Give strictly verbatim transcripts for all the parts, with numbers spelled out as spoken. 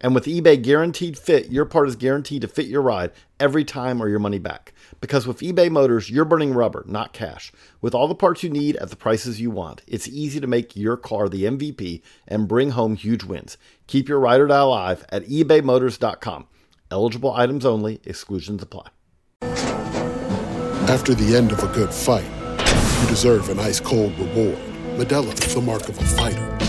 And with eBay Guaranteed Fit, your part is guaranteed to fit your ride every time or your money back. Because with eBay Motors, you're burning rubber, not cash. With all the parts you need at the prices you want, it's easy to make your car the M V P and bring home huge wins. Keep your ride or die alive at ebay motors dot com. Eligible items only. Exclusions apply. After the end of a good fight, you deserve an ice-cold reward. Modelo is the mark of a fighter.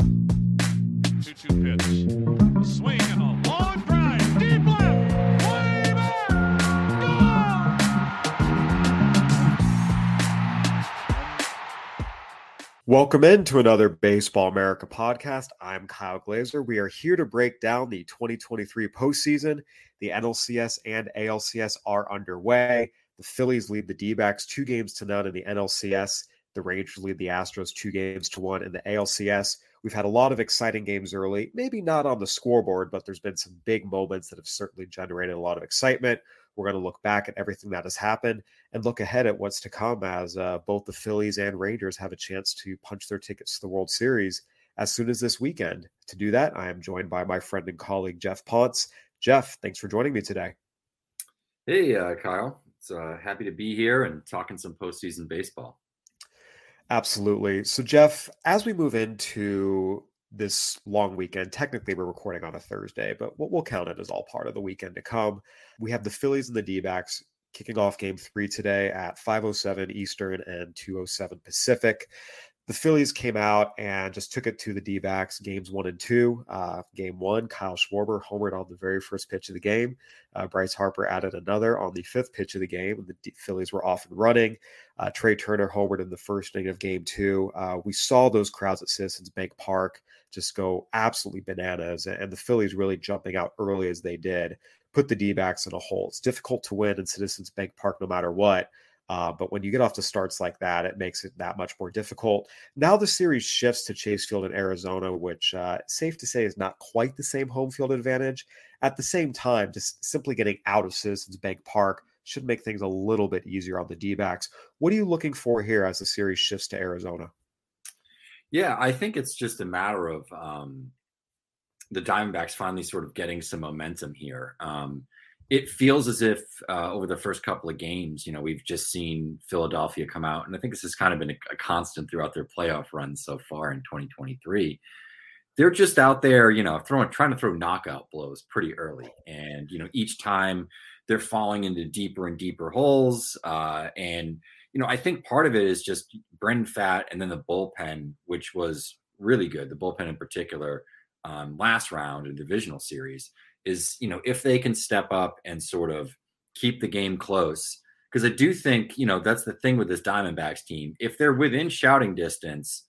two two pitch. Swing and a long drive. Deep left. Way back. Goal! Welcome into another Baseball America podcast. I'm Kyle Glaser. We are here to break down the twenty twenty-three postseason. The N L C S and A L C S are underway. The Phillies lead the D-backs two games to none in the N L C S. The Rangers lead the Astros two games to one in the A L C S. We've had a lot of exciting games early, maybe not on the scoreboard, but there's been some big moments that have certainly generated a lot of excitement. We're going to look back at everything that has happened and look ahead at what's to come as uh, both the Phillies and Rangers have a chance to punch their tickets to the World Series as soon as this weekend. To do that, I am joined by my friend and colleague, Geoff Pontes. Geoff, thanks for joining me today. Hey, uh, Kyle. It's uh, happy to be here and talking some postseason baseball. Absolutely. So, Geoff, as we move into this long weekend, technically we're recording on a Thursday, but we'll count it as all part of the weekend to come. We have the Phillies and the D-backs kicking off game three today at five oh seven Eastern and two oh seven Pacific. The Phillies came out and just took it to the D-backs games one and two. Uh, game one, Kyle Schwarber homered on the very first pitch of the game. Uh, Bryce Harper added another on the fifth pitch of the game. The D- Phillies were off and running. Uh, Trey Turner homered in the first inning of game two. Uh, we saw those crowds at Citizens Bank Park just go absolutely bananas, and the Phillies really jumping out early as they did put the D-backs in a hole. It's difficult to win in Citizens Bank Park no matter what. Uh, but when you get off to starts like that, it makes it that much more difficult. Now the series shifts to Chase Field in Arizona, which uh, safe to say is not quite the same home field advantage. At the same time, just simply getting out of Citizens Bank Park should make things a little bit easier on the D-backs. What are you looking for here as the series shifts to Arizona? Yeah, I think it's just a matter of um, the Diamondbacks finally sort of getting some momentum here. Um It feels as if uh, over the first couple of games, you know, we've just seen Philadelphia come out. And I think this has kind of been a, a constant throughout their playoff run so far in twenty twenty-three. They're just out there, you know, throwing, trying to throw knockout blows pretty early. And, you know, each time they're falling into deeper and deeper holes. Uh, and, you know, I think part of it is just Brendan Pfatt and then the bullpen, which was really good. The bullpen in particular um, last round in divisional series. Is, you know, if they can step up and sort of keep the game close, because I do think, you know, that's the thing with this Diamondbacks team. If they're within shouting distance,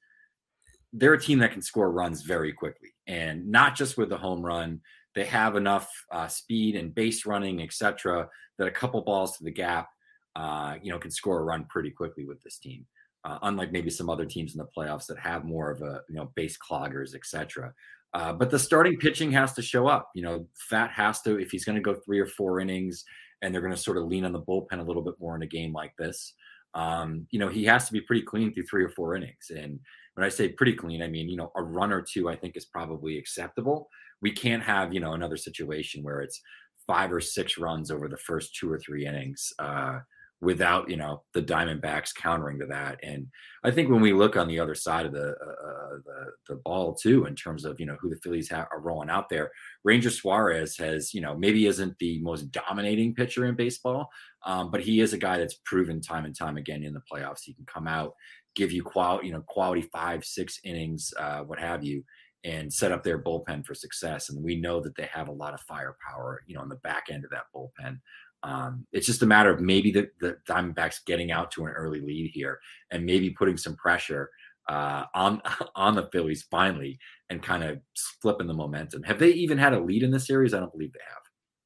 they're a team that can score runs very quickly, and not just with the home run. They have enough uh, speed and base running, et cetera, that a couple balls to the gap, uh, you know, can score a run pretty quickly with this team. Uh, unlike maybe some other teams in the playoffs that have more of a, you know, base cloggers, et cetera. Uh, but the starting pitching has to show up. You know, Pfatt has to, if he's going to go three or four innings and they're going to sort of lean on the bullpen a little bit more in a game like this, um, you know, he has to be pretty clean through three or four innings. And when I say pretty clean, I mean, you know, a run or two, I think, is probably acceptable. We can't have, you know, another situation where it's five or six runs over the first two or three innings uh, without, you know, the Diamondbacks countering to that. And I think when we look on the other side of the, uh, the the ball too, in terms of, you know, who the Phillies have, are rolling out there, Ranger Suarez has, you know, maybe isn't the most dominating pitcher in baseball, um, but he is a guy that's proven time and time again in the playoffs. He can come out, give you quality, you know, quality five, six innings, uh, what have you, and set up their bullpen for success. And we know that they have a lot of firepower, you know, on the back end of that bullpen. Um, it's just a matter of maybe the, the Diamondbacks getting out to an early lead here and maybe putting some pressure uh, on on the Phillies finally and kind of flipping the momentum. Have they even had a lead in this series? I don't believe they have.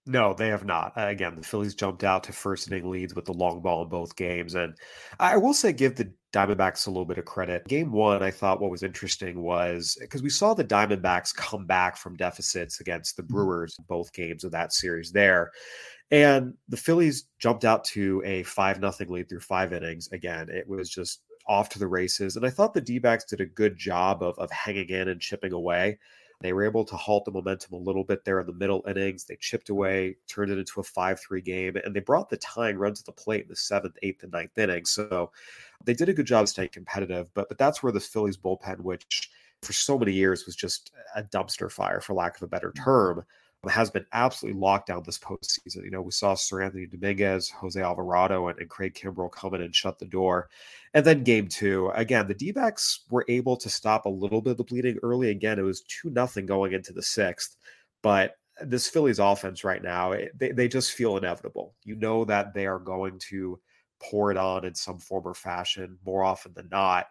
No, they have not. Again, the Phillies jumped out to first inning leads with the long ball in both games. And I will say, give the Diamondbacks a little bit of credit. Game one, I thought what was interesting was because we saw the Diamondbacks come back from deficits against the Brewers in both games of that series there. And the Phillies jumped out to a five nothing lead through five innings. Again, it was just off to the races. And I thought the D-backs did a good job of, of hanging in and chipping away. They were able to halt the momentum a little bit there in the middle innings. They chipped away, turned it into a five three game, and they brought the tying run to the plate in the seventh, eighth, and ninth innings. So they did a good job staying competitive, but but that's where the Phillies bullpen, which for so many years was just a dumpster fire, for lack of a better term, has been absolutely locked down this postseason. You know, we saw Sir Anthony Dominguez, Jose Alvarado, and, and Craig Kimbrell come in and shut the door. And then game two, again, the D-backs were able to stop a little bit of the bleeding early. Again, it was two nothing going into the sixth. But this Phillies offense right now, it, they, they just feel inevitable. You know that they are going to pour it on in some form or fashion more often than not.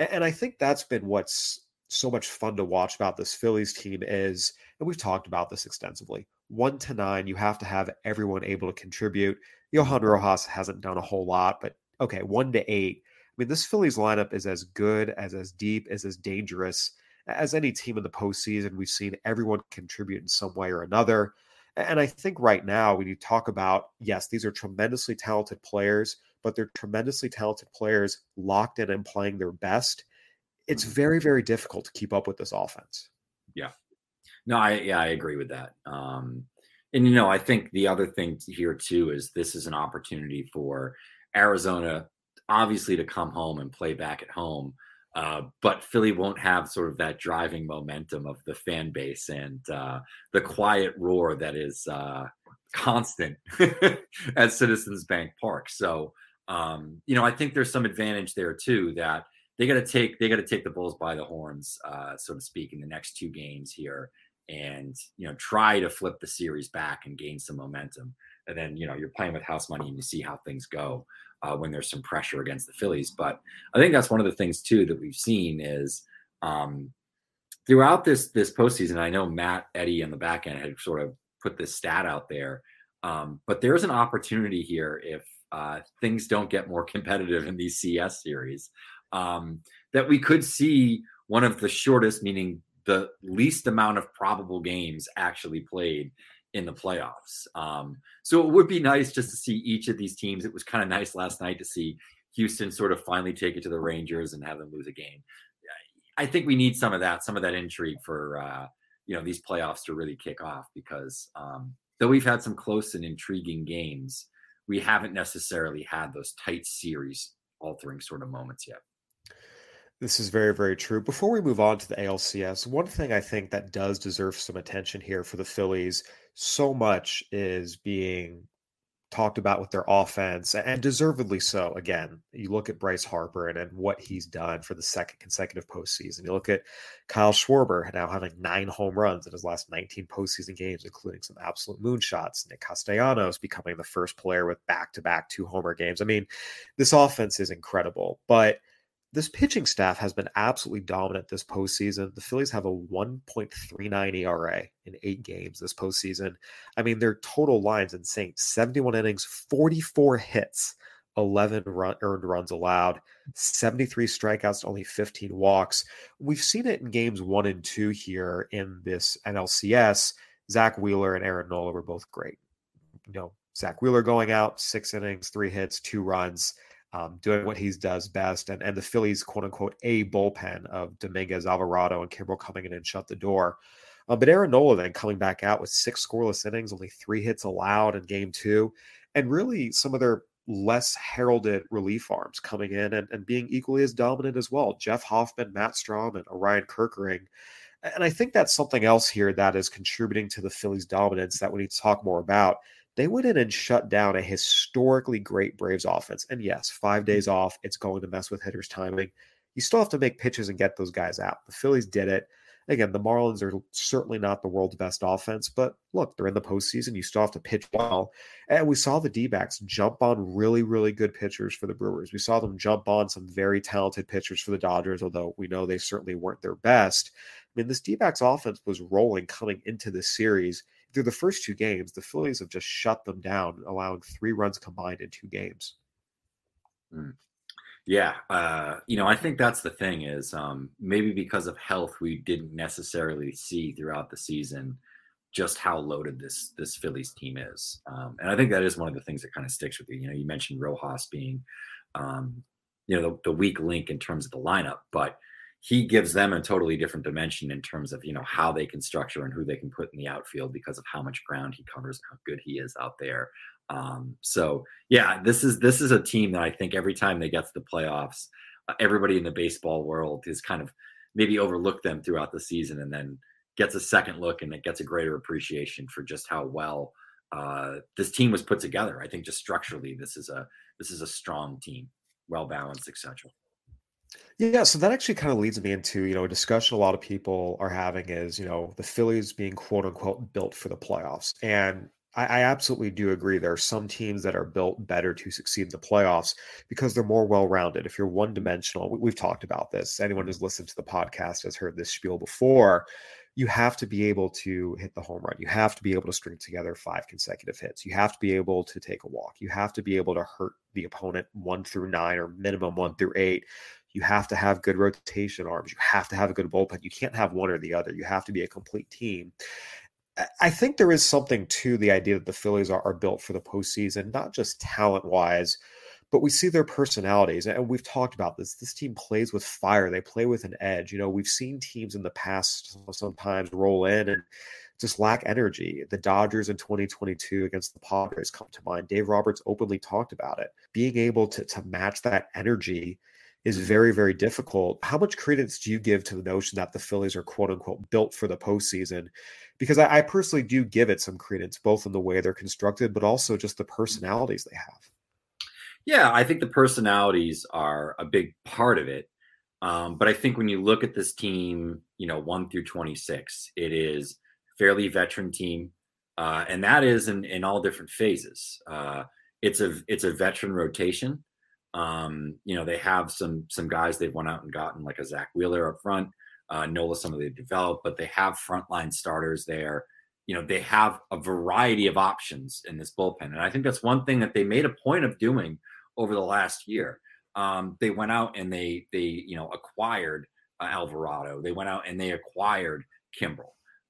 And, and I think that's been what's so much fun to watch about this Phillies team is, and we've talked about this extensively, one to nine, you have to have everyone able to contribute. Johan Rojas hasn't done a whole lot, but okay, one to eight. I mean, this Phillies lineup is as good, as as deep, as as dangerous as any team in the postseason. We've seen everyone contribute in some way or another. And I think right now, when you talk about, yes, these are tremendously talented players, but they're tremendously talented players locked in and playing their best. It's very, very difficult to keep up with this offense. Yeah. No, I yeah, I agree with that. Um, and, you know, I think the other thing here, too, is this is an opportunity for Arizona, obviously, to come home and play back at home. Uh, but Philly won't have sort of that driving momentum of the fan base and uh, the quiet roar that is uh, constant at Citizens Bank Park. So, um, you know, I think there's some advantage there, too, that They got to take they got to take the bulls by the horns, uh, so to speak, in the next two games here, and you know try to flip the series back and gain some momentum. And then you know you're playing with house money, and you see how things go uh, when there's some pressure against the Phillies. But I think that's one of the things too that we've seen is um, throughout this this postseason. I know Matt Eddy on the back end had sort of put this stat out there, um, but there's an opportunity here if uh, things don't get more competitive in these C S series. Um, that we could see one of the shortest, meaning the least amount of probable games actually played in the playoffs. Um, so it would be nice just to see each of these teams. It was kind of nice last night to see Houston sort of finally take it to the Rangers and have them lose a game. I think we need some of that, some of that intrigue for, uh, you know, these playoffs to really kick off because um, though we've had some close and intriguing games, we haven't necessarily had those tight series altering sort of moments yet. This is very, very true. Before we move on to the A L C S, one thing I think that does deserve some attention here for the Phillies, so much is being talked about with their offense, and deservedly so. Again, you look at Bryce Harper and, and what he's done for the second consecutive postseason. You look at Kyle Schwarber now having nine home runs in his last nineteen postseason games, including some absolute moonshots. Nick Castellanos becoming the first player with back-to-back two homer games. I mean, this offense is incredible, but this pitching staff has been absolutely dominant this postseason. The Phillies have a one point three nine E R A in eight games this postseason. I mean, their total line's insane. seventy-one innings, forty-four hits, eleven run, earned runs allowed, seventy-three strikeouts, only fifteen walks. We've seen it in games one and two here in this N L C S. Zach Wheeler and Aaron Nola were both great. You know, Zach Wheeler going out, six innings, three hits, two runs. Um, doing what he does best, and, and the Phillies, quote-unquote, a bullpen of Dominguez, Alvarado, and Kimbrell coming in and shut the door. Um, but Aaron Nola then coming back out with six scoreless innings, only three hits allowed in game two, and really some of their less heralded relief arms coming in and, and being equally as dominant as well. Jeff Hoffman, Matt Strom, and Orion Kirkering. And I think that's something else here that is contributing to the Phillies' dominance that we need to talk more about. They went in and shut down a historically great Braves offense. And yes, five days off, it's going to mess with hitters' timing. You still have to make pitches and get those guys out. The Phillies did it. Again, the Marlins are certainly not the world's best offense, but look, they're in the postseason. You still have to pitch well. And we saw the D-backs jump on really, really good pitchers for the Brewers. We saw them jump on some very talented pitchers for the Dodgers, although we know they certainly weren't their best. I mean, this D-backs offense was rolling coming into this series. Through the first two games, the Phillies have just shut them down, allowing three runs combined in two games. Mm. Yeah, uh, you know, I think that's the thing is um, maybe because of health, we didn't necessarily see throughout the season just how loaded this this Phillies team is. Um, and I think that is one of the things that kind of sticks with you. You know, you mentioned Rojas being, um, you know, the, the weak link in terms of the lineup, but he gives them a totally different dimension in terms of, you know, how they can structure and who they can put in the outfield because of how much ground he covers and how good he is out there. Um, so yeah, this is, this is a team that I think every time they get to the playoffs, uh, everybody in the baseball world is kind of maybe overlooked them throughout the season and then gets a second look and it gets a greater appreciation for just how well, uh, this team was put together. I think just structurally, this is a, this is a strong team, well-balanced, et cetera. Yeah, so that actually kind of leads me into, you know, a discussion a lot of people are having is, you know, the Phillies being quote unquote built for the playoffs. And I absolutely do agree. There are some teams that are built better to succeed in the playoffs because they're more well-rounded. If you're one-dimensional, we've talked about this. Anyone who's listened to the podcast has heard this spiel before. You have to be able to hit the home run. You have to be able to string together five consecutive hits. You have to be able to take a walk. You have to be able to hurt the opponent one through nine or minimum one through eight. You have to have good rotation arms. You have to have a good bullpen. You can't have one or the other. You have to be a complete team. I think there is something to the idea that the Phillies are, are built for the postseason, not just talent-wise, but we see their personalities. And we've talked about this. This team plays with fire. They play with an edge. You know, we've seen teams in the past sometimes roll in and just lack energy. The Dodgers in twenty twenty-two against the Padres come to mind. Dave Roberts openly talked about it. Being able to, to match that energy is very, very difficult. How much credence do you give to the notion that the Phillies are quote unquote built for the postseason? Because I, I personally do give it some credence, both in the way they're constructed, but also just the personalities they have. Yeah, I think the personalities are a big part of it. Um, but I think when you look at this team, you know, one through twenty-six, it is fairly veteran team. Uh, and that is in, in all different phases. Uh, it's a, it's a veteran rotation. Um, you know, they have some, some guys they've went out and gotten like a Zach Wheeler up front, uh, Nola, some of they've developed, but they have frontline starters there. You know, they have a variety of options in this bullpen. And I think that's one thing that they made a point of doing over the last year. Um, they went out and they, they, you know, acquired uh, Alvarado. They went out and they acquired Kimbrell.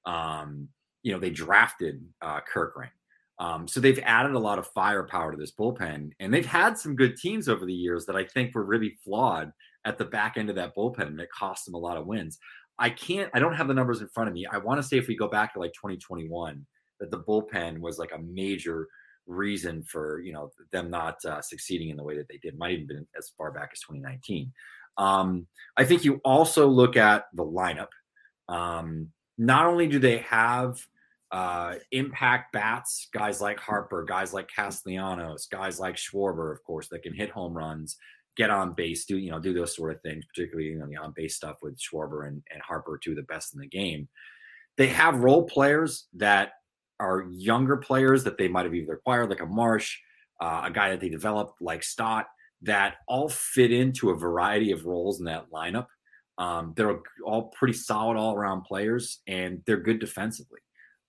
Um, you know, they drafted, uh, Kirkring. Um, so they've added a lot of firepower to this bullpen, and they've had some good teams over the years that I think were really flawed at the back end of that bullpen, and it cost them a lot of wins. I can't, I don't have the numbers in front of me. I want to say if we go back to like twenty twenty-one, that the bullpen was like a major reason for, you know, them not uh, succeeding in the way that they did. Might even been as far back as twenty nineteen. Um, I think you also look at the lineup. Um, not only do they have Uh, impact bats, guys like Harper, guys like Castellanos, guys like Schwarber, of course, that can hit home runs, get on base, do, you know, do those sort of things, particularly, you know, the on base stuff with Schwarber and, and Harper, two of the best in the game. They have role players that are younger players that they might've either acquired, like a Marsh, uh, a guy that they developed like Stott, that all fit into a variety of roles in that lineup. Um, they're all pretty solid all around players, and they're good defensively.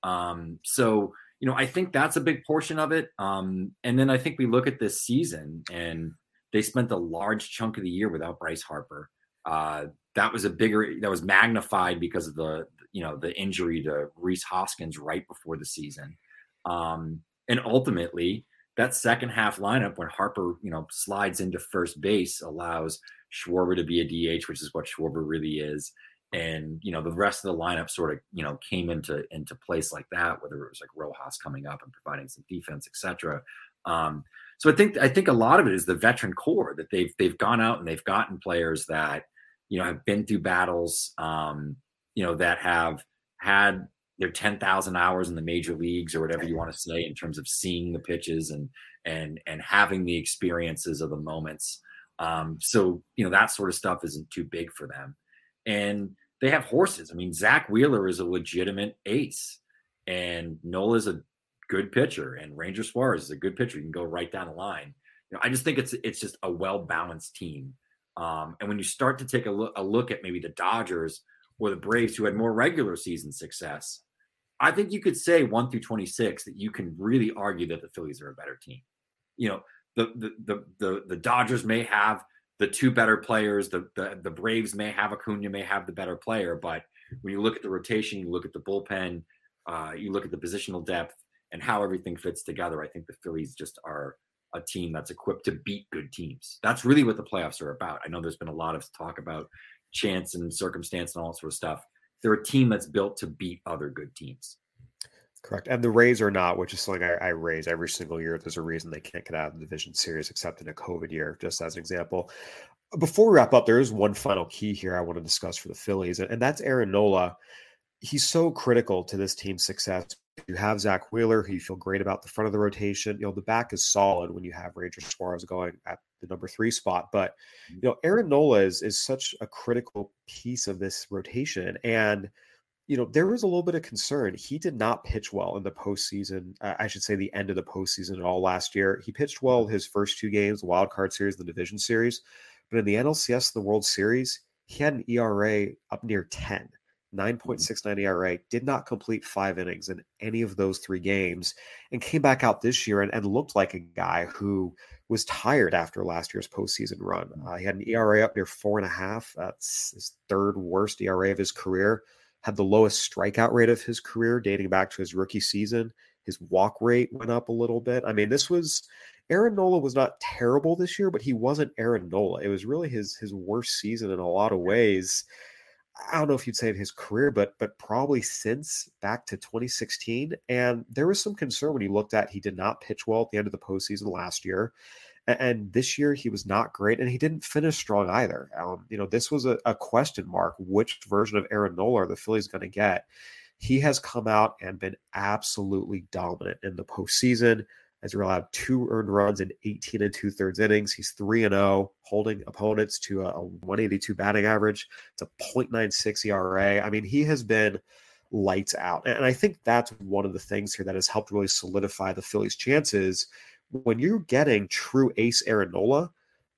Um, so, you know, I think that's a big portion of it. Um, and then I think we look at this season, and they spent a large chunk of the year without Bryce Harper. Uh, that was a bigger, that was magnified because of the, you know, the injury to Rhys Hoskins right before the season. Um, and ultimately that second half lineup, when Harper, you know, slides into first base, allows Schwarber to be a D H, which is what Schwarber really is. And, you know, the rest of the lineup sort of, you know, came into, into place like that, whether it was like Rojas coming up and providing some defense, et cetera. Um, so I think, I think a lot of it is the veteran core that they've, they've gone out and they've gotten players that, you know, have been through battles, um, you know, that have had their ten thousand hours in the major leagues or whatever you want to say in terms of seeing the pitches and, and, and having the experiences of the moments. Um, so, you know, that sort of stuff isn't too big for them. And they have horses. I mean, Zach Wheeler is a legitimate ace, and Nola is a good pitcher, and Ranger Suarez is a good pitcher. You can go right down the line. You know, I just think it's it's just a well-balanced team. Um, and when you start to take a look, a look at maybe the Dodgers or the Braves, who had more regular season success, I think you could say one through twenty-six that you can really argue that the Phillies are a better team. You know, the the the the, the Dodgers may have the two better players. The, the the Braves may have Acuna, may have the better player. But when you look at the rotation, you look at the bullpen, uh, you look at the positional depth and how everything fits together, I think the Phillies just are a team that's equipped to beat good teams. That's really what the playoffs are about. I know there's been a lot of talk about chance and circumstance and all that sort of stuff. They're a team that's built to beat other good teams. Correct. And the Rays are not, which is something I, I raise every single year. There's a reason they can't get out of the division series except in a COVID year, just as an example. Before we wrap up, there is one final key here I want to discuss for the Phillies, and that's Aaron Nola. He's so critical to this team's success. You have Zach Wheeler, who you feel great about the front of the rotation. You know, the back is solid when you have Ranger Suarez going at the number three spot. But, you know, Aaron Nola is, is such a critical piece of this rotation. And, you know, there was a little bit of concern. He did not pitch well in the postseason. Uh, I should say the end of the postseason at all last year. He pitched well his first two games, the wild card series, the division series. But in the N L C S, the World Series, he had an E R A up near ten. nine point six nine E R A, did not complete five innings in any of those three games, and came back out this year and, and looked like a guy who was tired after last year's postseason run. Uh, he had an E R A up near four and a half. That's his third worst E R A of his career. Had the lowest strikeout rate of his career dating back to his rookie season. His walk rate went up a little bit. I mean, this was Aaron Nola was not terrible this year, but he wasn't Aaron Nola. It was really his his worst season in a lot of ways. I don't know if you'd say in his career, but but probably since back to twenty sixteen. And there was some concern when you looked at he did not pitch well at the end of the postseason last year. And, and this year he was not great, and he didn't finish strong either. Um, you know, this was a, a question mark. Which version of Aaron Nola are the Phillies going to get? He has come out and been absolutely dominant in the postseason. Has allowed two earned runs in eighteen and two-thirds innings. He's three and oh, holding opponents to a one eighty-two batting average. It's a point nine six E R A. I mean, he has been lights out. And I think that's one of the things here that has helped really solidify the Phillies' chances. When you're getting true ace Aaron Nola,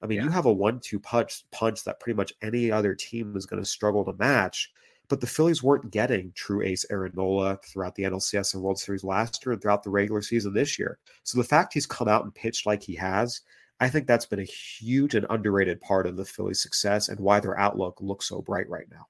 I mean, yeah. you have a one two punch, punch that pretty much any other team is going to struggle to match. But the Phillies weren't getting true ace Aaron Nola throughout the N L C S and World Series last year and throughout the regular season this year. So the fact he's come out and pitched like he has, I think that's been a huge and underrated part of the Phillies' success and why their outlook looks so bright right now.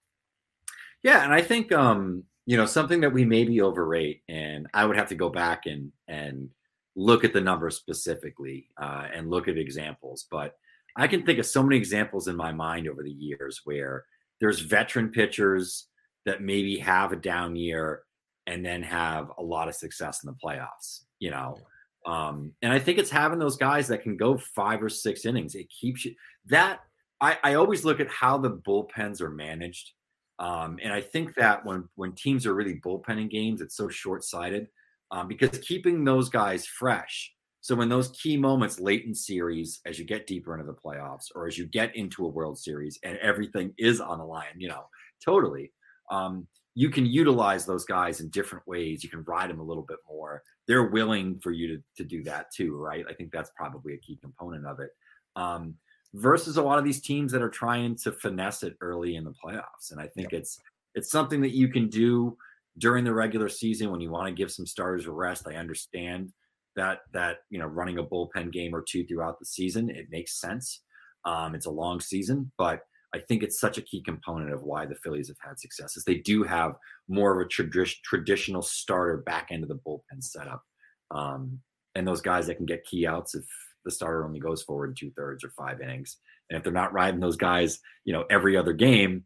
Yeah, and I think um, you know, something that we maybe overrate, and I would have to go back and and look at the numbers specifically uh, and look at examples. But I can think of so many examples in my mind over the years where there's veteran pitchers that maybe have a down year and then have a lot of success in the playoffs, you know? Um, and I think it's having those guys that can go five or six innings. It keeps you that I, I always look at how the bullpens are managed. Um, and I think that when, when teams are really bullpenning games, it's so short-sighted um, because keeping those guys fresh. So when those key moments late in series, as you get deeper into the playoffs or as you get into a World Series and everything is on the line, you know, totally, um, you can utilize those guys in different ways. You can ride them a little bit more. They're willing for you to, to do that too, right? I think that's probably a key component of it um, versus a lot of these teams that are trying to finesse it early in the playoffs. And I think yeah. it's it's something that you can do during the regular season when you want to give some starters a rest. I understand that, that, you know, running a bullpen game or two throughout the season, it makes sense. Um, it's a long season, but I think it's such a key component of why the Phillies have had success is they do have more of a trad- traditional starter back end of the bullpen setup. Um, and those guys that can get key outs if the starter only goes forward two thirds or five innings. And if they're not riding those guys, you know, every other game,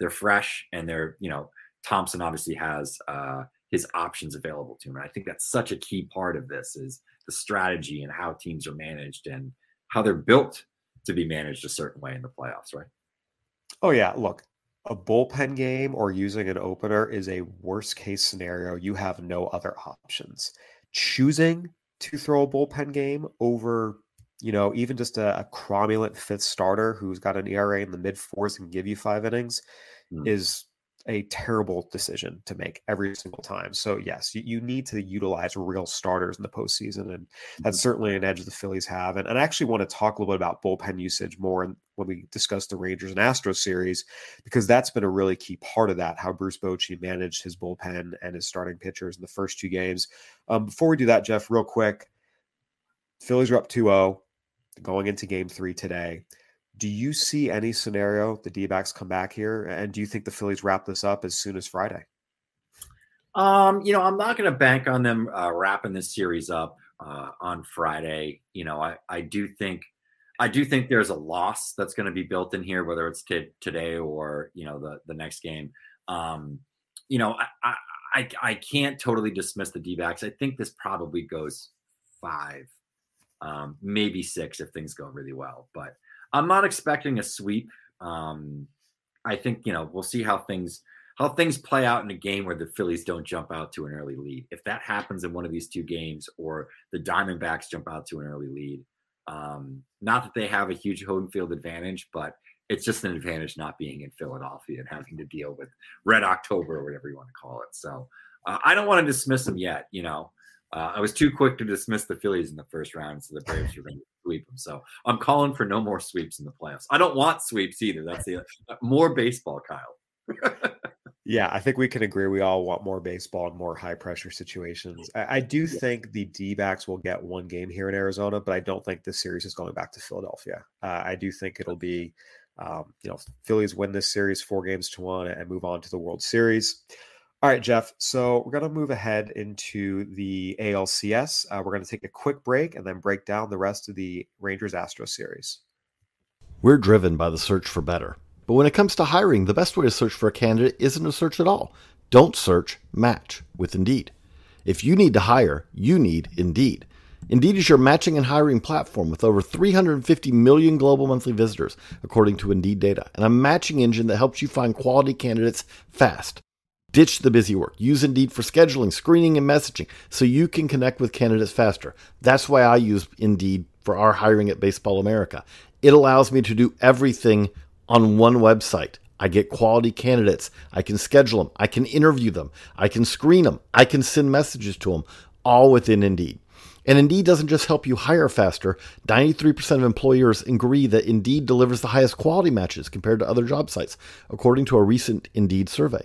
they're fresh and they're, you know, Thompson obviously has, uh, his options available to him. And I think that's such a key part of this is the strategy and how teams are managed and how they're built to be managed a certain way in the playoffs, right? Oh yeah. Look, a bullpen game or using an opener is a worst case scenario. You have no other options. Choosing to throw a bullpen game over, you know, even just a, a cromulent fifth starter who's got an E R A in the mid fours and give you five innings mm. is a terrible decision to make every single time. So yes, you, you need to utilize real starters in the postseason. And that's certainly an edge the Phillies have. And, and I actually want to talk a little bit about bullpen usage more in, when we discuss the Rangers and Astros series, because that's been a really key part of that, how Bruce Bochy managed his bullpen and his starting pitchers in the first two games. Um, before we do that, Jeff, real quick, Phillies are up two oh going into game three today. Do you see any scenario the D-backs come back here? And do you think the Phillies wrap this up as soon as Friday? Um, you know, I'm not going to bank on them uh, wrapping this series up uh, on Friday. You know, I, I do think I do think there's a loss that's going to be built in here, whether it's t- today or, you know, the, the next game. Um, you know, I, I, I can't totally dismiss the D-backs. I think this probably goes five, um, maybe six if things go really well. But I'm not expecting a sweep. Um, I think, you know, we'll see how things how things play out in a game where the Phillies don't jump out to an early lead. If that happens in one of these two games or the Diamondbacks jump out to an early lead, um, not that they have a huge home field advantage, but it's just an advantage not being in Philadelphia and having to deal with Red October or whatever you want to call it. So uh, I don't want to dismiss them yet, you know. Uh, I was too quick to dismiss the Phillies in the first round, so the Braves were going to sweep them. So I'm calling for no more sweeps in the playoffs. I don't want sweeps either. That's the more baseball, Kyle. Yeah, I think we can agree. We all want more baseball and more high-pressure situations. I, I do yeah. think the D-backs will get one game here in Arizona, but I don't think this series is going back to Philadelphia. Uh, I do think it'll be, um, you know, Phillies win this series four games to one and move on to the World Series. All right, Jeff, so we're going to move ahead into the A L C S. Uh, we're going to take a quick break and then break down the rest of the Rangers-Astros series. We're driven by the search for better. But when it comes to hiring, the best way to search for a candidate isn't to search at all. Don't search, match with Indeed. If you need to hire, you need Indeed. Indeed is your matching and hiring platform with over three hundred fifty million global monthly visitors, according to Indeed data, and a matching engine that helps you find quality candidates fast. Ditch the busy work. Use Indeed for scheduling, screening, and messaging so you can connect with candidates faster. That's why I use Indeed for our hiring at Baseball America. It allows me to do everything on one website. I get quality candidates. I can schedule them. I can interview them. I can screen them. I can send messages to them, all within Indeed. And Indeed doesn't just help you hire faster. ninety-three percent of employers agree that Indeed delivers the highest quality matches compared to other job sites, according to a recent Indeed survey.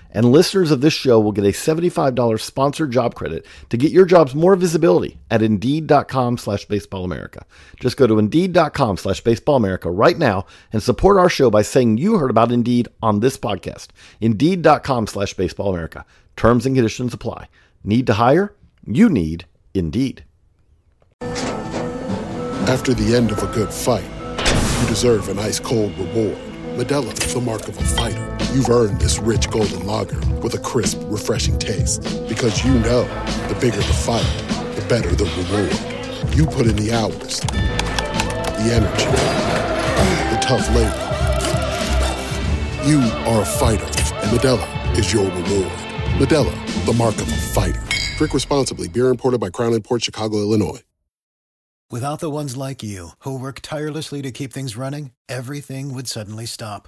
And listeners of this show will get a seventy-five dollars sponsored job credit to get your jobs more visibility at Indeed.com slash Baseball America. Just go to Indeed.com slash Baseball America right now and support our show by saying you heard about Indeed on this podcast. Indeed.com slash Baseball America. Terms and conditions apply. Need to hire? You need Indeed. After the end of a good fight, you deserve an ice cold reward. Modelo is the mark of a fighter. You've earned this rich golden lager with a crisp, refreshing taste. Because you know, the bigger the fight, the better the reward. You put in the hours, the energy, the tough labor. You are a fighter. And Modelo is your reward. Modelo, the mark of a fighter. Drink responsibly. Beer imported by Crown Imports, Chicago, Illinois. Without the ones like you, who work tirelessly to keep things running, everything would suddenly stop.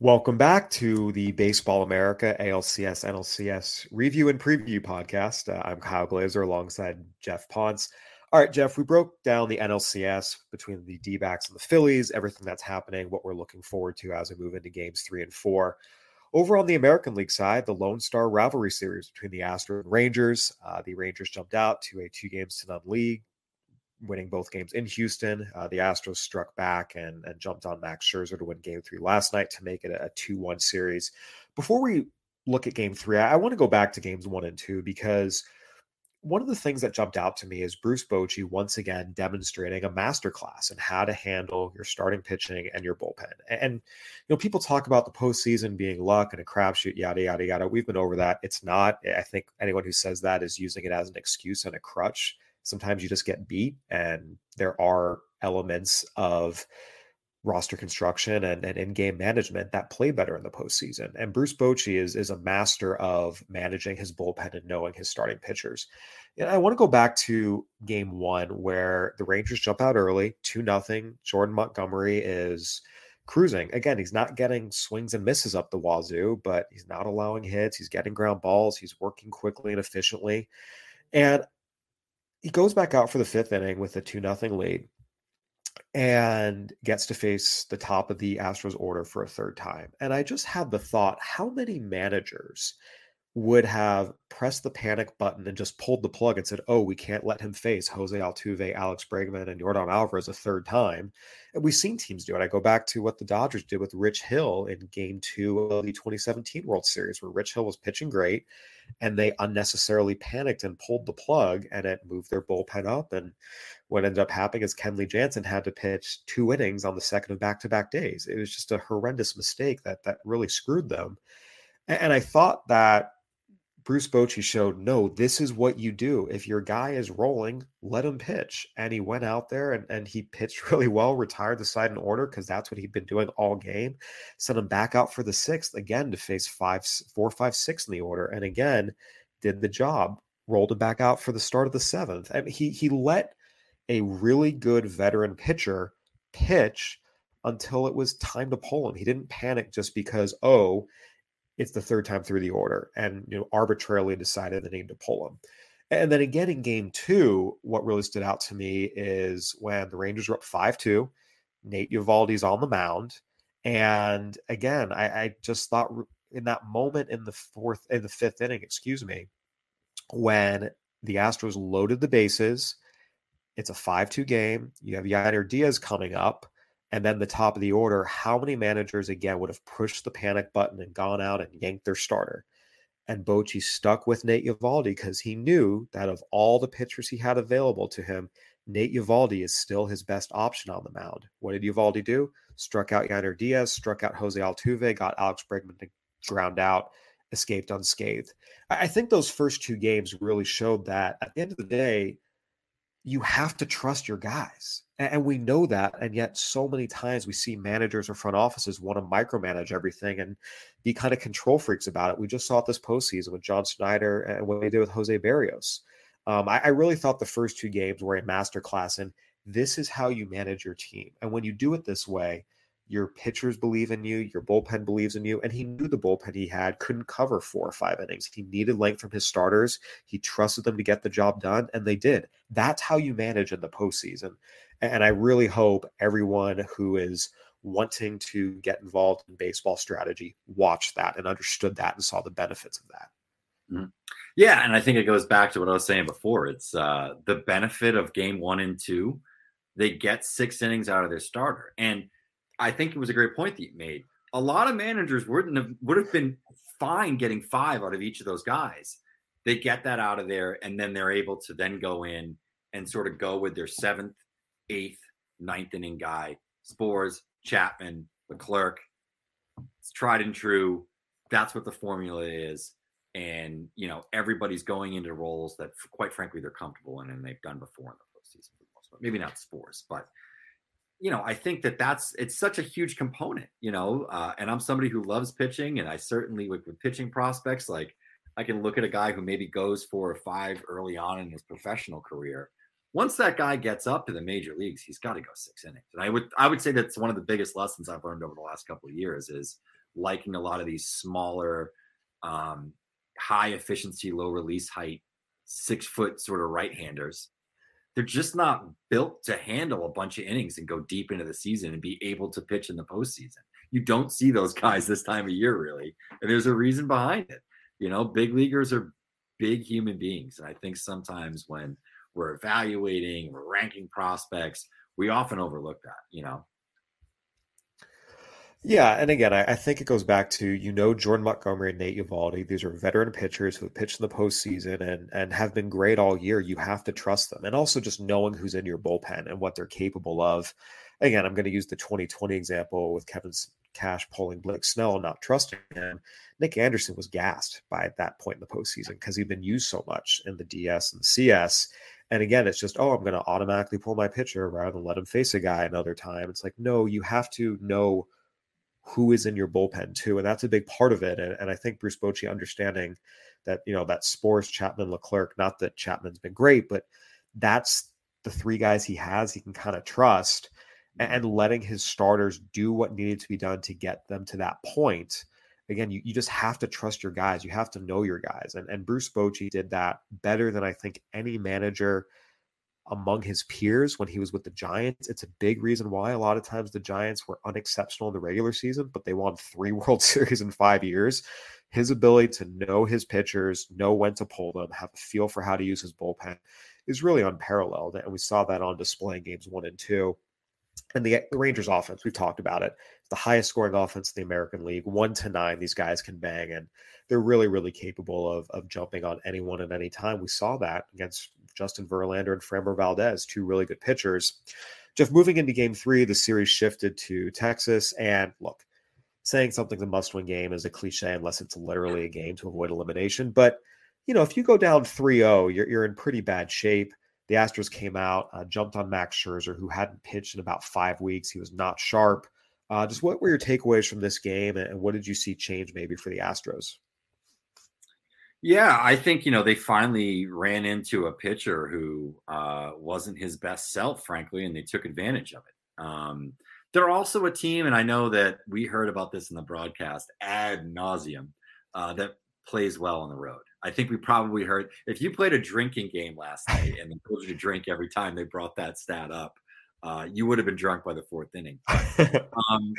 Welcome back to the Baseball America A L C S N L C S Review and Preview podcast. Uh, I'm Kyle Glaser alongside Geoff Pontes. All right, Jeff, we broke down the N L C S between the D-backs and the Phillies, everything that's happening, what we're looking forward to as we move into games three and four. Over on the American League side, the Lone Star rivalry series between the Astros and Rangers. Uh, the Rangers jumped out to a two games to none lead, winning both games in Houston. Uh, the Astros struck back and, and jumped on Max Scherzer to win game three last night to make it a two one series. Before we look at game three, I, I want to go back to games one and two because one of the things that jumped out to me is Bruce Bochy once again demonstrating a masterclass in how to handle your starting pitching and your bullpen. And, you know, people talk about the postseason being luck and a crapshoot, yada, yada, yada. We've been over that. It's not. I think anyone who says that is using it as an excuse and a crutch. Sometimes you just get beat, and there are elements of roster construction and, and in-game management that play better in the postseason. And Bruce Bochy is, is a master of managing his bullpen and knowing his starting pitchers. And I want to go back to game one where the Rangers jump out early, two nothing. Jordan Montgomery is cruising. Again, he's not getting swings and misses up the wazoo, but he's not allowing hits. He's getting ground balls. He's working quickly and efficiently. And he goes back out for the fifth inning with a two nothing lead, and gets to face the top of the Astros order for a third time. And I just had the thought, how many managers would have pressed the panic button and just pulled the plug and said, oh, we can't let him face Jose Altuve, Alex Bregman, and Jordan Alvarez a third time? And we've seen teams do it. I go back to what the Dodgers did with Rich Hill in game two of the twenty seventeen World Series, where Rich Hill was pitching great, and they unnecessarily panicked and pulled the plug, and it moved their bullpen up. And what ended up happening is Kenley Jansen had to pitch two innings on the second of back-to-back days. It was just a horrendous mistake that that really screwed them. And, and I thought that Bruce Bochy showed, no, this is what you do. If your guy is rolling, let him pitch. And he went out there and, and he pitched really well, retired the side in order because that's what he'd been doing all game. Sent him back out for the sixth again to face five, four, five, six in the order. And again, did the job, rolled him back out for the start of the seventh. I mean, he, he let a really good veteran pitcher pitch until it was time to pull him. He didn't panic just because, oh, it's the third time through the order, and, you know, arbitrarily decided they needed to pull him. And then again in game two, what really stood out to me is when the Rangers were up five two, Nate Eovaldi's on the mound. And again, I, I just thought in that moment in the fourth, in the fifth inning, excuse me, when the Astros loaded the bases, it's a five two game. You have Yadier Diaz coming up. And then the top of the order, how many managers, again, would have pushed the panic button and gone out and yanked their starter? And Bochy stuck with Nate Eovaldi because he knew that of all the pitchers he had available to him, Nate Eovaldi is still his best option on the mound. What did Eovaldi do? Struck out Yadier Diaz, struck out Jose Altuve, got Alex Bregman to ground out, escaped unscathed. I think those first two games really showed that at the end of the day, you have to trust your guys. And we know that. And yet so many times we see managers or front offices want to micromanage everything and be kind of control freaks about it. We just saw it this postseason with John Snyder and what they did with Jose Berrios. Um, I, I really thought the first two games were a masterclass in this is how you manage your team. And when you do it this way, your pitchers believe in you, your bullpen believes in you, and he knew the bullpen he had couldn't cover four or five innings. He needed length from his starters. He trusted them to get the job done, and they did. That's how you manage in the postseason. And I really hope everyone who is wanting to get involved in baseball strategy watched that and understood that and saw the benefits of that. Mm-hmm. Yeah, and I think it goes back to what I was saying before. It's uh, the benefit of game one and two. They get six innings out of their starter, and I think it was a great point that you made. A lot of managers wouldn't have would have been fine getting five out of each of those guys. They get that out of there, and then they're able to then go in and sort of go with their seventh, eighth, ninth inning guy. Spores, Chapman, Leclerc. It's tried and true. That's what the formula is. And, you know, everybody's going into roles that, quite frankly, they're comfortable in and they've done before in the postseason. Maybe not Spores, but you know, I think that that's, it's such a huge component, you know, uh, and I'm somebody who loves pitching, and I certainly with, with pitching prospects, like I can look at a guy who maybe goes four or five early on in his professional career. Once that guy gets up to the major leagues, he's got to go six innings. And I would, I would say that's one of the biggest lessons I've learned over the last couple of years is liking a lot of these smaller, um, high efficiency, low release height, six foot sort of right-handers. They're just not built to handle a bunch of innings and go deep into the season and be able to pitch in the postseason. You don't see those guys this time of year, really. And there's a reason behind it. You know, big leaguers are big human beings. And I think sometimes when we're evaluating, we're ranking prospects, we often overlook that, you know? Yeah, and again, I, I think it goes back to, you know, Jordan Montgomery and Nate Eovaldi. These are veteran pitchers who have pitched in the postseason and and have been great all year. You have to trust them. And also just knowing who's in your bullpen and what they're capable of. Again, I'm going to use the twenty twenty example with Kevin Cash pulling Blake Snell and not trusting him. Nick Anderson was gassed by that point in the postseason because he'd been used so much in the D S and the C S. And again, it's just, oh, I'm going to automatically pull my pitcher rather than let him face a guy another time. It's like, no, you have to know who is in your bullpen too. And that's a big part of it. And, and I think Bruce Bochy understanding that, you know, that Spores, Chapman, Leclerc, not that Chapman's been great, but that's the three guys he has, he can kind of trust, and letting his starters do what needed to be done to get them to that point. Again, you, you just have to trust your guys. You have to know your guys. And, and Bruce Bochy did that better than I think any manager among his peers when he was with the Giants. It's a big reason why a lot of times the Giants were unexceptional in the regular season, but they won three World Series in five years. His ability to know his pitchers, know when to pull them, have a feel for how to use his bullpen is really unparalleled. And we saw that on display in games one and two. And the, the Rangers offense, we've talked about it. It's the highest scoring offense in the American League. One to nine, these guys can bang. And they're really, really capable of, of jumping on anyone at any time. We saw that against Justin Verlander and Framber Valdez, two really good pitchers. Geoff, moving into game three, the series shifted to Texas. And look, saying something's a must-win game is a cliche unless it's literally a game to avoid elimination. But, you know, if you go down three oh, you're, you're in pretty bad shape. The Astros came out, uh, jumped on Max Scherzer, who hadn't pitched in about five weeks. He was not sharp. Uh, just what were your takeaways from this game, and what did you see change maybe for the Astros? Yeah, I think, you know, they finally ran into a pitcher who uh, wasn't his best self, frankly, and they took advantage of it. Um, they're also a team, and I know that we heard about this in the broadcast ad nauseum, uh, that plays well on the road. I think we probably heard, if you played a drinking game last night and they told you to drink every time they brought that stat up, uh, you would have been drunk by the fourth inning. But, um,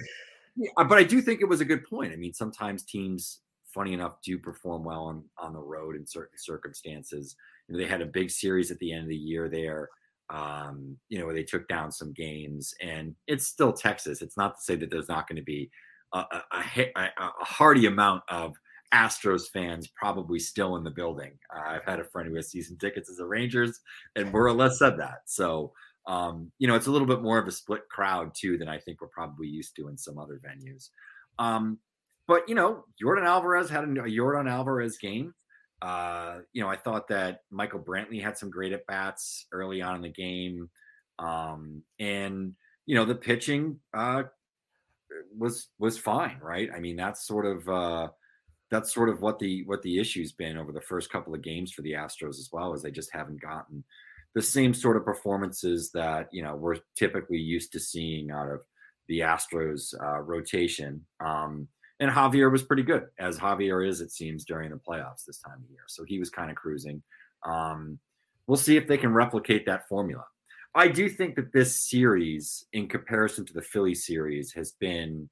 but I do think it was a good point. I mean, sometimes teams, funny enough, do perform well on, on the road in certain circumstances. You know, they had a big series at the end of the year there, um, you know, where they took down some games. And it's still Texas. It's not to say that there's not going to be a, a, a, a hearty amount of Astros fans probably still in the building. Uh, I've had a friend who has season tickets as a Rangers, and more or less said that. So, um, you know, it's a little bit more of a split crowd too than I think we're probably used to in some other venues. Um, but, you know, Jordan Alvarez had a, a Jordan Alvarez game. Uh, you know, I thought that Michael Brantley had some great at-bats early on in the game. Um, and, you know, the pitching uh, was, was fine, right? I mean, that's sort of uh, – that's sort of what the what the issue's been over the first couple of games for the Astros as well, is they just haven't gotten the same sort of performances that, you know, we're typically used to seeing out of the Astros uh, rotation. Um, and Javier was pretty good, as Javier is, it seems, during the playoffs this time of year. So he was kind of cruising. Um, we'll see if they can replicate that formula. I do think that this series, in comparison to the Philly series, has been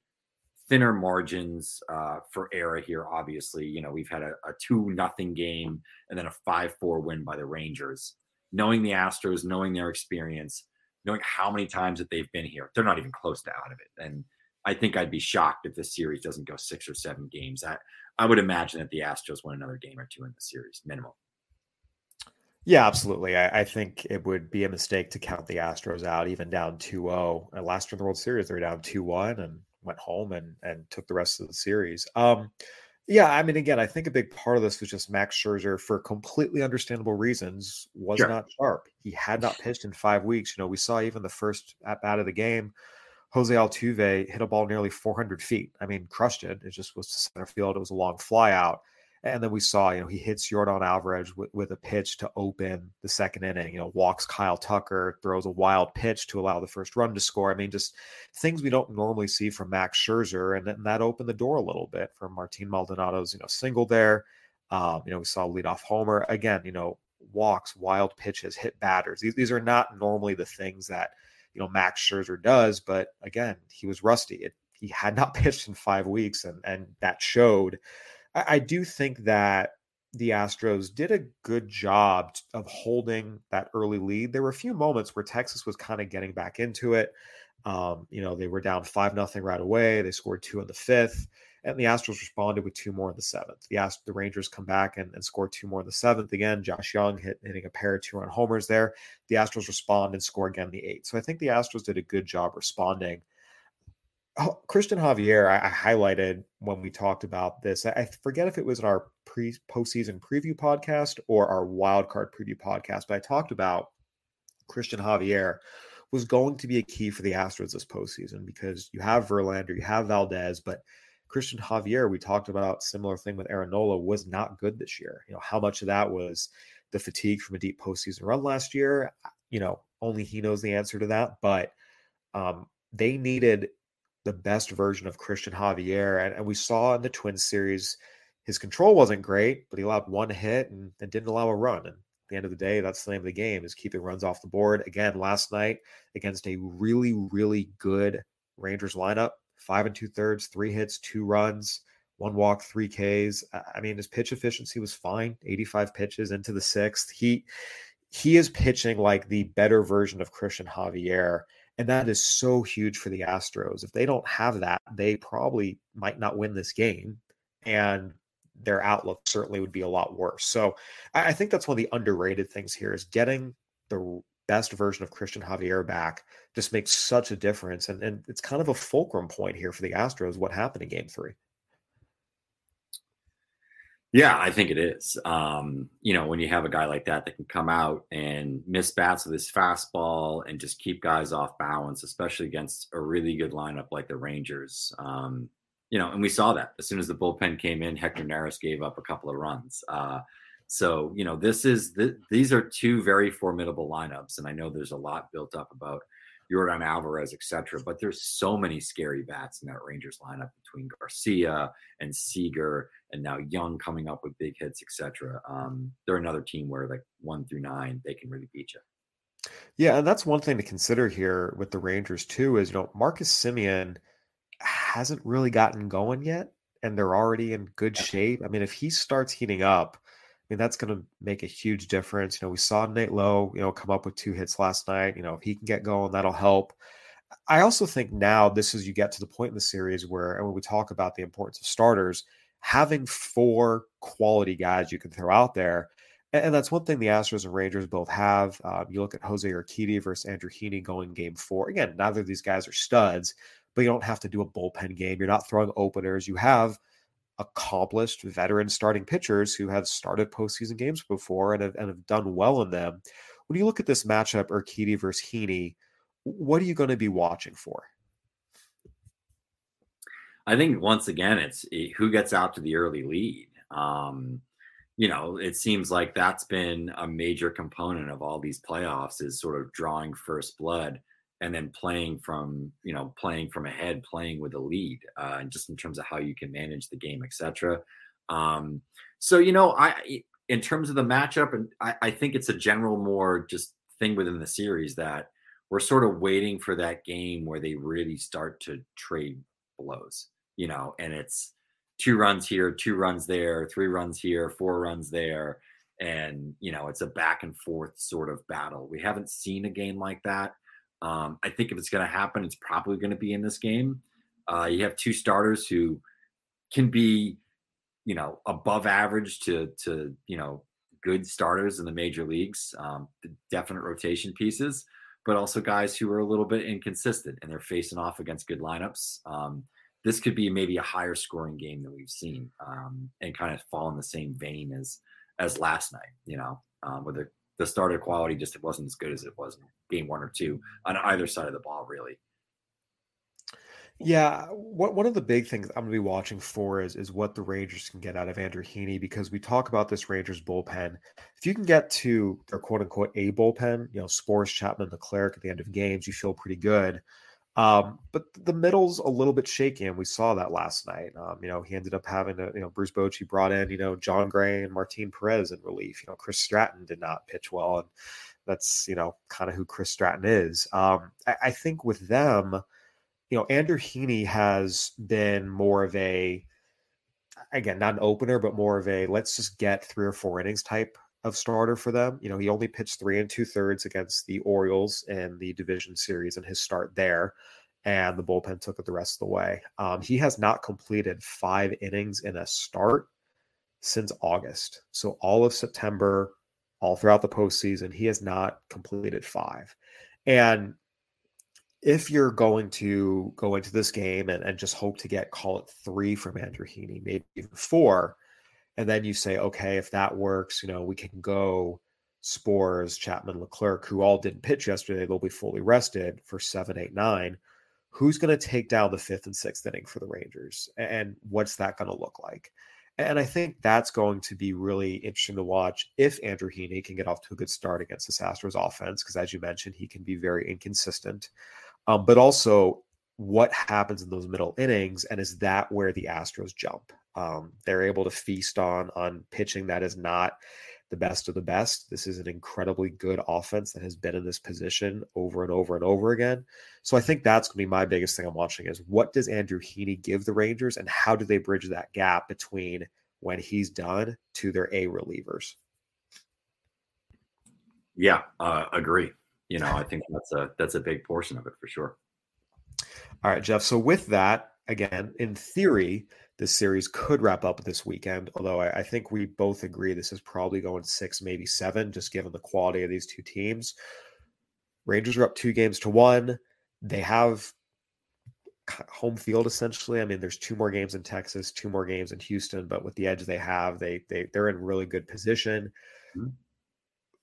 thinner margins uh, for error here. Obviously, you know, we've had a, a two nothing game and then a five, four win by the Rangers. Knowing the Astros, knowing their experience, knowing how many times that they've been here, they're not even close to out of it. And I think I'd be shocked if this series doesn't go six or seven games. I, I would imagine that the Astros win another game or two in the series minimum. Yeah, absolutely. I, I think it would be a mistake to count the Astros out, even down two oh. And last year in the World Series, they were down two one and went home and and took the rest of the series. Um, yeah, I mean, again, I think a big part of this was just Max Scherzer, for completely understandable reasons, was sure. not sharp. He had not pitched in five weeks. You know, we saw even the first at-bat of the game, Jose Altuve hit a ball nearly four hundred feet. I mean, crushed it. It just was to center field. It was a long fly out. And then we saw, you know, he hits Jordan Alvarez with, with a pitch to open the second inning, you know, walks Kyle Tucker, throws a wild pitch to allow the first run to score. I mean, just things we don't normally see from Max Scherzer. And then that opened the door a little bit for Martin Maldonado's, you know, single there. Um, you know, we saw a leadoff homer again, you know, walks, wild pitches, hit batters. These, these are not normally the things that, you know, Max Scherzer does, but again, he was rusty. It, he had not pitched in five weeks and, and that showed. I do think that the Astros did a good job of holding that early lead. There were a few moments where Texas was kind of getting back into it. Um, you know, they were down five nothing right away. They scored two in the fifth, and the Astros responded with two more in the seventh. The Ast- the Rangers come back and, and score two more in the seventh. Again, Josh Jung hit, hitting a pair of two-run homers there. The Astros respond and score again in the eighth. So I think the Astros did a good job responding. Oh, Christian Javier, I, I highlighted when we talked about this. I, I forget if it was in our pre postseason preview podcast or our wild card preview podcast, but I talked about Christian Javier was going to be a key for the Astros this postseason because you have Verlander, you have Valdez, but Christian Javier, we talked about similar thing with Aaron Nola, was not good this year. You know, how much of that was the fatigue from a deep postseason run last year? You know, only he knows the answer to that, but um, they needed the best version of Christian Javier. And, and we saw in the Twins series, his control wasn't great, but he allowed one hit and, and didn't allow a run. And at the end of the day, that's the name of the game, is keeping runs off the board. Again, last night against a really, really good Rangers lineup, Five and two thirds, three hits, two runs, one walk, three Ks. I mean, his pitch efficiency was fine. eighty-five pitches into the sixth. He, he is pitching like the better version of Christian Javier. And that is so huge for the Astros. If they don't have that, they probably might not win this game. And their outlook certainly would be a lot worse. So I, I think that's one of the underrated things here, is getting the best version of Christian Javier back just makes such a difference. And, and it's kind of a fulcrum point here for the Astros, what happened in game three. Yeah, I think it is. Um, you know, when you have a guy like that that can come out and miss bats with his fastball and just keep guys off balance, especially against a really good lineup like the Rangers, um, you know, and we saw that as soon as the bullpen came in, Hector Neris gave up a couple of runs. Uh, So, you know, this is th- these are two very formidable lineups. And I know there's a lot built up about Jordan Alvarez, et cetera, but there's so many scary bats in that Rangers lineup between Garcia and Seager and now Young coming up with big hits, et cetera. Um, they're another team where, like, one through nine, they can really beat you. Yeah. And that's one thing to consider here with the Rangers, too, is, you know, Marcus Semien hasn't really gotten going yet, and they're already in good shape. I mean, if he starts heating up, I mean, that's going to make a huge difference. You know, we saw Nate Lowe, you know, come up with two hits last night. You know, if he can get going, that'll help. I also think now this is, you get to the point in the series where, and when we talk about the importance of starters, having four quality guys you can throw out there. And, and that's one thing the Astros and Rangers both have. Um, you look at Jose Urquidy versus Andrew Heaney going game four. Again, neither of these guys are studs, but you don't have to do a bullpen game. You're not throwing openers. You have accomplished veteran starting pitchers who have started postseason games before and have, and have done well in them. When you look at this matchup, Urquidy versus Heaney, what are you going to be watching for? I think once again, it's who gets out to the early lead. Um, you know, it seems like that's been a major component of all these playoffs, is sort of drawing first blood and then playing from, you know, playing from ahead, playing with a lead, uh, and just in terms of how you can manage the game, et cetera. Um, so, you know, I, in terms of the matchup, and I, I think it's a general more just thing within the series that we're sort of waiting for that game where they really start to trade blows, you know, and it's two runs here, two runs there, three runs here, four runs there. And, you know, it's a back and forth sort of battle. We haven't seen a game like that. Um, I think if it's going to happen, it's probably going to be in this game. Uh, you have two starters who can be, you know, above average to, to, you know, good starters in the major leagues, um, definite rotation pieces, but also guys who are a little bit inconsistent and they're facing off against good lineups. Um, this could be maybe a higher scoring game than we've seen, um, and kind of fall in the same vein as, as last night, you know, um, where the, the starter quality just wasn't as good as it was in game one or two on either side of the ball, really. Yeah. What, one of the big things I'm going to be watching for is, is what the Rangers can get out of Andrew Heaney, because we talk about this Rangers bullpen. If you can get to their quote unquote a bullpen, you know, Spores, Chapman, Leclerc at the end of games, you feel pretty good. Um, but the middle's a little bit shaky, and we saw that last night. Um, you know, he ended up having to, you know, Bruce Bochy brought in, you know, John Gray and Martin Perez in relief. You know, Chris Stratton did not pitch well, and that's, you know, kind of who Chris Stratton is. Um, I, I think with them, you know, Andrew Heaney has been more of a again, not an opener, but more of a let's just get three or four innings type of starter for them. You know, he only pitched three and two thirds against the Orioles in the division series in his start there, and the bullpen took it the rest of the way. Um, he has not completed five innings in a start since August. So all of September, all throughout the postseason, he has not completed five. And if you're going to go into this game and, and just hope to get, call it three from Andrew Heaney, maybe even four, and then you say, okay, if that works, you know, we can go Spores, Chapman, Leclerc, who all didn't pitch yesterday, they'll be fully rested for seven, eight, nine. Who's going to take down the fifth and sixth inning for the Rangers? And what's that going to look like? And I think that's going to be really interesting to watch if Andrew Heaney can get off to a good start against this Astros offense, because as you mentioned, he can be very inconsistent. Um, but also, what happens in those middle innings, and is that where the Astros jump? Um, they're able to feast on on pitching that is not the best of the best. This is an incredibly good offense that has been in this position over and over and over again. So I think that's going to be my biggest thing I'm watching is what does Andrew Heaney give the Rangers and how do they bridge that gap between when he's done to their A relievers? Yeah, uh, agree. You know, I think that's a, that's a big portion of it for sure. All right, Geoff. So with that, again, in theory, this series could wrap up this weekend, although I, I think we both agree this is probably going six, maybe seven, just given the quality of these two teams. Rangers are up two games to one. They have home field, essentially. I mean, there's two more games in Texas, two more games in Houston, but with the edge they have, they, they, they're in really good position. Mm-hmm.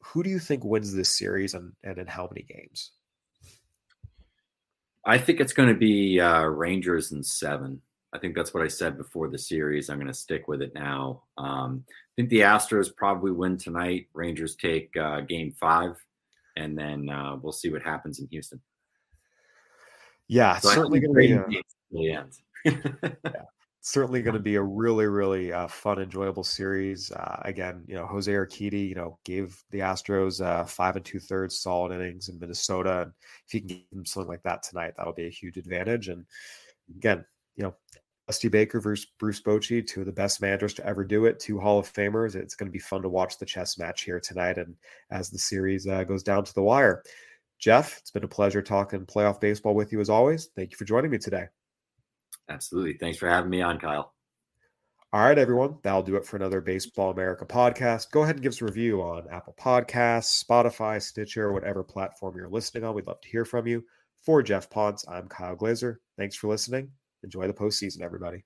Who do you think wins this series and, and in how many games? I think it's going to be uh, Rangers in seven. I think that's what I said before the series. I'm going to stick with it now. Um, I think the Astros probably win tonight. Rangers take uh, game five, and then uh, we'll see what happens in Houston. Yeah, so certainly going to be the end. Yeah, certainly going to be a really, really uh, fun, enjoyable series. Uh, again, you know, Jose Urquidy, you know, gave the Astros uh, five and two thirds solid innings in Minnesota, and if you can give them something like that tonight, that'll be a huge advantage. And again, you know, Dusty Baker versus Bruce Bochy, two of the best managers to ever do it, two Hall of Famers. It's going to be fun to watch the chess match here tonight and as the series uh, goes down to the wire. Geoff, it's been a pleasure talking playoff baseball with you as always. Thank you for joining me today. Absolutely. Thanks for having me on, Kyle. All right, everyone. That'll do it for another Baseball America podcast. Go ahead and give us a review on Apple Podcasts, Spotify, Stitcher, whatever platform you're listening on. We'd love to hear from you. For Geoff Pontes, I'm Kyle Glaser. Thanks for listening. Enjoy the postseason, everybody.